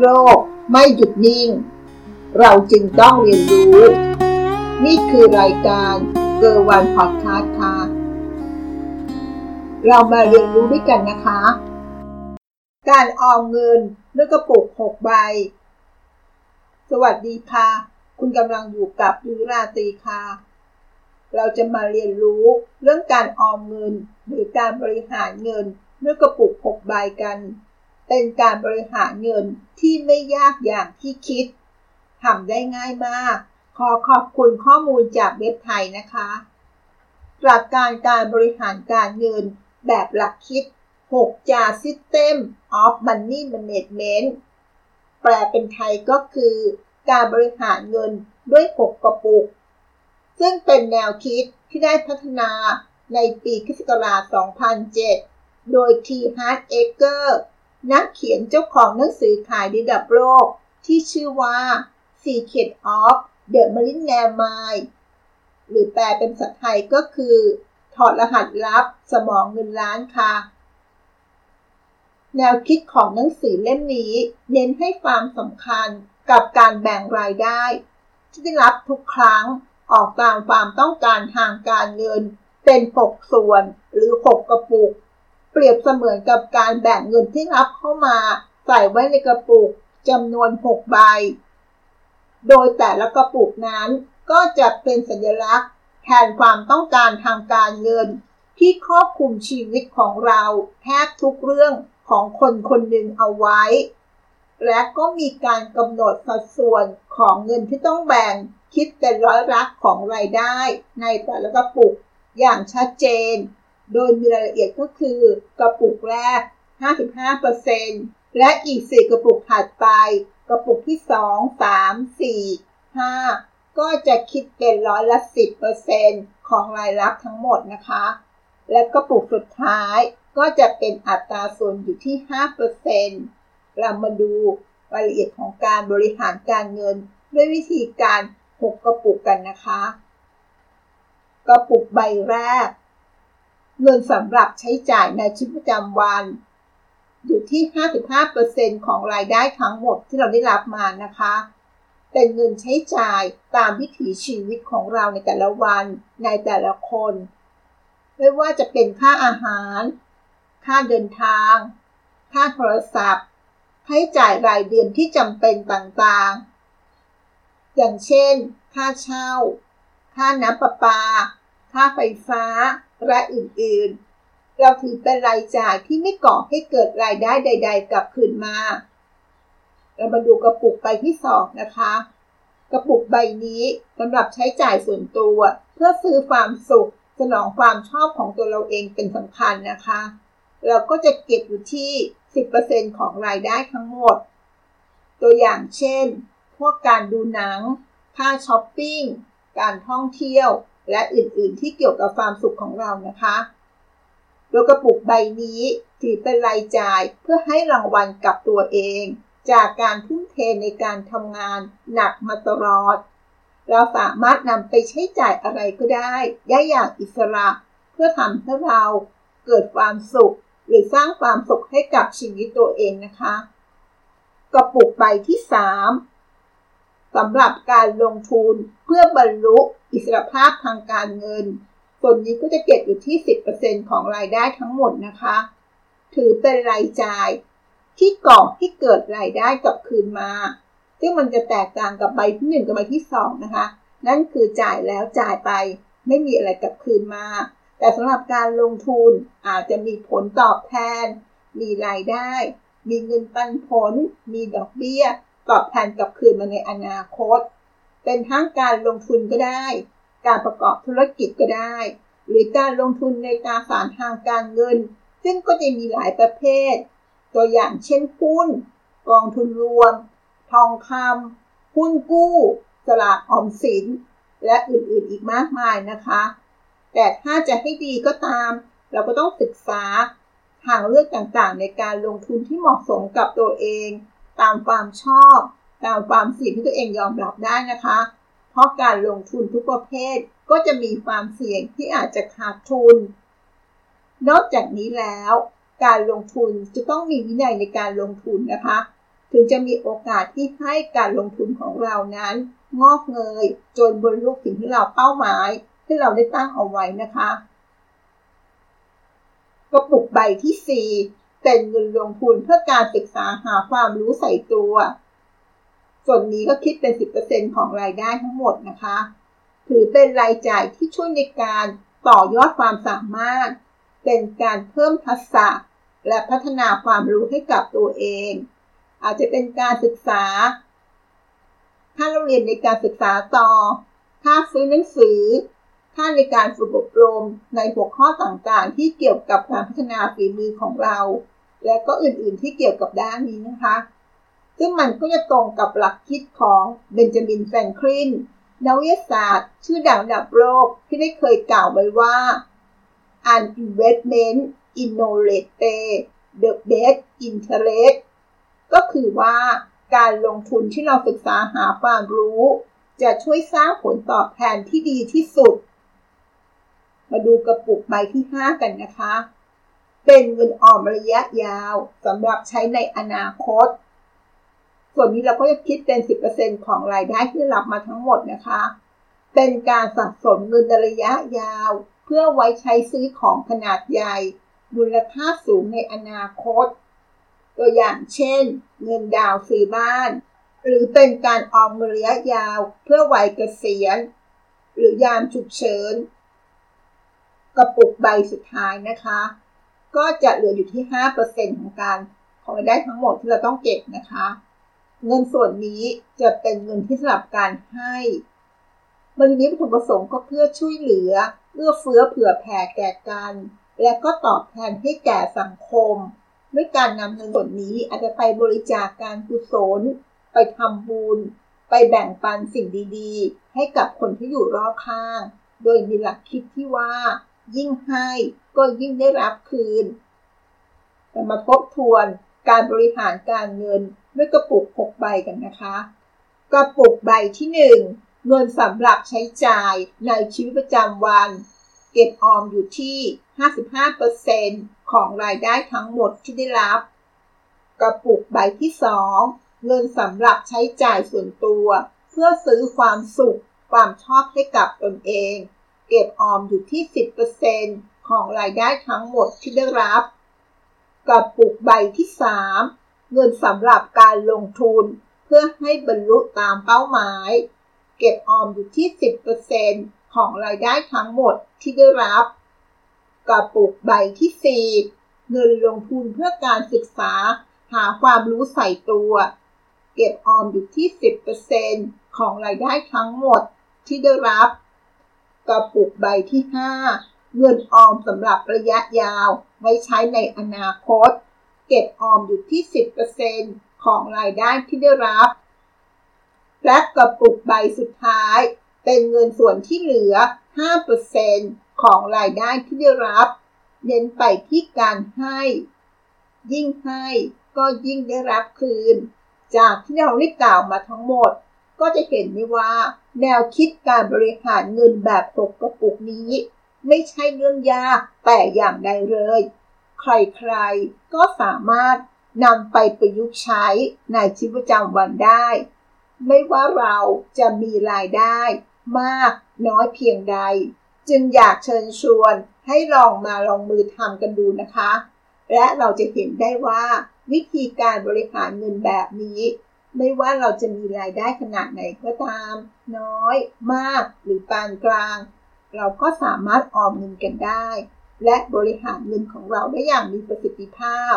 โลกไม่หยุดนิ่งเราจึงต้องเรียนรู้นี่คือรายการเกอร์วันพอดคาสต์ค่ะเรามาเรียนรู้ด้วยกันนะคะการออมเงินด้วยกระปุก6ใบสวัสดีค่ะคุณกำลังอยู่กับยุราตรีค่ะเราจะมาเรียนรู้เรื่องการออมเงินหรือการบริหารเงินด้วยกระปุก6ใบกันเป็นการบริหารเงินที่ไม่ยากอย่างที่คิดทำได้ง่ายมากขอขอบคุณข้อมูลจากเว็บไทยนะคะหลักการการบริหารการเงินแบบหลักคิด6 Jars System of Money Management แปลเป็นไทยก็คือการบริหารเงินด้วย6กระปุกซึ่งเป็นแนวคิดที่ได้พัฒนาในปีค.ศ. 2007โดย T. Harv Eker นักเขียนเจ้าของหนังสือขายระดับโลกที่ชื่อว่า Secret of the Millionaire Mind หรือแปลเป็นภาษาไทยก็คือถอดรหัสลับสมองเงินล้านค่ะแนวคิดของหนังสือเล่มนี้เน้นให้ความสำคัญกับการแบ่งรายได้ที่ได้รับทุกครั้งออกตามความต้องการทางการเงินเป็น6ส่วนหรือ6กระปุกเปรียบเสมือนกับการแบ่งเงินที่รับเข้ามาใส่ไว้ในกระปุกจำนวน6ใบโดยแต่ละกระปุกนั้นก็จะเป็นสัญลักษณ์แทนความต้องการทางการเงินที่ครอบคลุมชีวิตของเราแทบทุกเรื่องของคนคนหนึ่งเอาไว้และก็มีการกำหนดสัดส่วนของเงินที่ต้องแบ่งคิดเป็นร้อยละของรายได้ในแต่ละกระปุกอย่างชัดเจนโดยมีรายละเอียดก็คือกระปุกแรก 55% และอีก4กระปุกถัดไปกระปุกที่2 3 4 5ก็จะคิดเป็นร้อยละ 10% ของรายรับทั้งหมดนะคะและกระปุกสุดท้ายก็จะเป็นอัตราส่วนอยู่ที่ 5% เรามาดูรายละเอียดของการบริหารการเงินด้วยวิธีการ6กระปุกกันนะคะกระปุกใบแรกเงินสำหรับใช้จ่ายในชีวิตประจำวันอยู่ที่ 55% ของรายได้ทั้งหมดที่เราได้รับมานะคะเป็นเงินใช้จ่ายตามวิถีชีวิตของเราในแต่ละวันในแต่ละคนไม่ว่าจะเป็นค่าอาหารค่าเดินทางค่าโทรศัพท์ใช้จ่ายรายเดือนที่จำเป็นต่างๆอย่างเช่นค่าเช่าค่าน้ำประปาค่าไฟฟ้าและอื่นๆเราถือเป็นรายจ่ายที่ไม่ก่อให้เกิดรายได้ใดๆกลับคืนมาเรามาดูกระปุกใบที่2นะคะกระปุกใบนี้สำหรับใช้จ่ายส่วนตัวเพื่อซื้อความสุขสนองความชอบของตัวเราเองเป็นสำคัญนะคะเราก็จะเก็บอยู่ที่ 10% ของรายได้ทั้งหมดตัวอย่างเช่นพวกการดูหนังค่าช้อปปิ้งการท่องเที่ยวและอื่นๆที่เกี่ยวกับความสุขของเรานะคะโดยกระปุกใบนี้ถือเป็นรายจ่ายเพื่อให้รางวัลกับตัวเองจากการทุ่มเทในการทำงานหนักมาตลอดเราสามารถนำไปใช้จ่ายอะไรก็ได้อย่างอิสระเพื่อทำให้เราเกิดความสุขหรือสร้างความสุขให้กับชีวิตตัวเองนะคะกระปุกใบที่3สำหรับการลงทุนเพื่อบรรลุอิสรภาพทางการเงินส่วนนี้ก็จะเก็บอยู่ที่ 10% ของรายได้ทั้งหมดนะคะถือเป็นรายจ่ายที่ก่อให้เกิดรายได้กลับคืนมาซึ่งมันจะแตกต่างกับใบที่1กับใบที่2นะคะนั่นคือจ่ายแล้วจ่ายไปไม่มีอะไรกลับคืนมาแต่สำหรับการลงทุนอาจจะมีผลตอบแทนมีรายได้มีเงินปันผลมีดอกเบี้ยตอบแทนกลับคืนมาในอนาคตเป็นทั้งการลงทุนก็ได้การประกอบธุรกิจก็ได้หรือการลงทุนในตราสารทางการเงินซึ่งก็จะมีหลายประเภทตัวอย่างเช่นหุ้นกองทุนรวมทองคำหุ้นกู้สลากออมสินและอื่นๆอีกมากมายนะคะแต่ถ้าจะให้ดีก็ตามเราก็ต้องศึกษาทางเลือกต่างๆในการลงทุนที่เหมาะสมกับตัวเองตามความชอบตามความเสี่ยงที่ตัวเองยอมรับได้นะคะเพราะการลงทุนทุกประเภทก็จะมีความเสี่ยงที่อาจจะขาดทุนนอกจากนี้แล้วการลงทุนจะต้องมีวินัยในการลงทุนนะคะ ถึงจะมีโอกาสที่ให้การลงทุนของเรานั้นงอกเงยจนบรรลุถึงที่เราเป้าหมายที่เราได้ตั้งเอาไว้นะคะกระปุกใบที่4เป็นเงินลงทุนเพื่อการศึกษาหาความรู้ใส่ตัวส่วนนี้ก็คิดเป็น 10% ของรายได้ทั้งหมดนะคะถือเป็นรายจ่ายที่ช่วยในการต่อยอดความสามารถเป็นการเพิ่มทักษะและพัฒนาความรู้ให้กับตัวเองอาจจะเป็นการศึกษาค่าเรียนในการศึกษาต่อค่าซื้อหนังสือค่าในการฝึกอบรมในหัวข้อต่างๆที่เกี่ยวกับการพัฒนาฝีมือของเราและก็อื่นๆที่เกี่ยวกับด้านนี้นะคะซึ่งมันก็จะตรงกับหลักคิดของเบนจามินแฟรงคลินนักวิทยาศาสตร์ชื่อดังระดับโลกที่ได้เคยกล่าวไว้ว่า An investment in knowledge pay the best interest ก็คือว่าการลงทุนที่เราศึกษาหาความรู้จะช่วยสร้างผลตอบแทนที่ดีที่สุดมาดูกระปุกใบที่5กันนะคะเป็นเงินออมระยะยาวสำหรับใช้ในอนาคตส่วนนี้เราก็จะคิดเป็น 10% ของรายได้ที่รับมาทั้งหมดนะคะเป็นการสะสมเงินระยะยาวเพื่อไว้ใช้ซื้อของขนาดใหญ่มูลค่าสูงในอนาคตตัวอย่างเช่นเงินดาวซื้อบ้านหรือเป็นการออมระยะยาวเพื่อวัยเกษียณหรือยามฉุกเฉินกระปุกใบสุดท้ายนะคะก็จะเหลืออยู่ที่ 5% ของการรายได้ทั้งหมดที่เราต้องเก็บนะคะเงินส่วนนี้จะเป็นเงินที่สำหรับการให้มันมีวัตถุประสงค์ก็เพื่อช่วยเหลือเอื้อเฟื้อเผื่อแผ่แก่กันและก็ตอบแทนให้แก่สังคมด้วยการนำเงินส่วนนี้อาจจะไปบริจาคการกุศลไปทำบุญไปแบ่งปันสิ่งดีๆให้กับคนที่อยู่รอบข้างโดยมีหลักคิดที่ว่ายิ่งให้ก็ยิ่งได้รับคืนแต่มาทบทวนการบริหารการเงินด้วยกระปุก6ใบกันนะคะกระปุกใบที่1เงินสำหรับใช้จ่ายในชีวิตประจำวันเก็บออมอยู่ที่ 55% ของรายได้ทั้งหมดที่ได้รับกระปุกใบที่2เงินสำหรับใช้จ่ายส่วนตัวเพื่อซื้อความสุขความชอบให้กับตนเองเก็บออมอยู่ที่ 10% ของรายได้ทั้งหมดที่ได้รับกระปุกใบที่3เงินสำหรับการลงทุนเพื่อให้บรรลุตามเป้าหมายเก็บออมอยู่ที่ 10% ของรายได้ทั้งหมดที่ได้รับกระปุกใบที่4เงินลงทุนเพื่อการศึกษาหาความรู้ใส่ตัวเก็บออมอยู่ที่ 10% ของรายได้ทั้งหมดที่ได้รับกระปุกใบที่5เงินออมสำหรับระยะยาวไว้ใช้ในอนาคตเก็บออมอยู่ที่ 10% ของรายได้ที่ได้รับและกระปุกใบสุดท้ายเป็นเงินส่วนที่เหลือ 5% ของรายได้ที่ได้รับเน้นไปที่การให้ยิ่งให้ก็ยิ่งได้รับคืนจากที่เราได้กล่าวมาทั้งหมดก็จะเห็นได้ว่าแนวคิดการบริหารเงินแบบ6กระปุกนี้ไม่ใช่เรื่องยากแต่อย่างใดเลยใครๆก็สามารถนำไปประยุกต์ใช้ในชีวิตประจำวันได้ไม่ว่าเราจะมีรายได้มากน้อยเพียงใดจึงอยากเชิญชวนให้ลองมือทำกันดูนะคะและเราจะเห็นได้ว่าวิธีการบริหารเงินแบบนี้ไม่ว่าเราจะมีรายได้ขนาดไหนก็ตามน้อยมากหรือปานกลางเราก็สามารถออมเงินกันได้และบริหารเงินของเราได้อย่างมีประสิทธิภาพ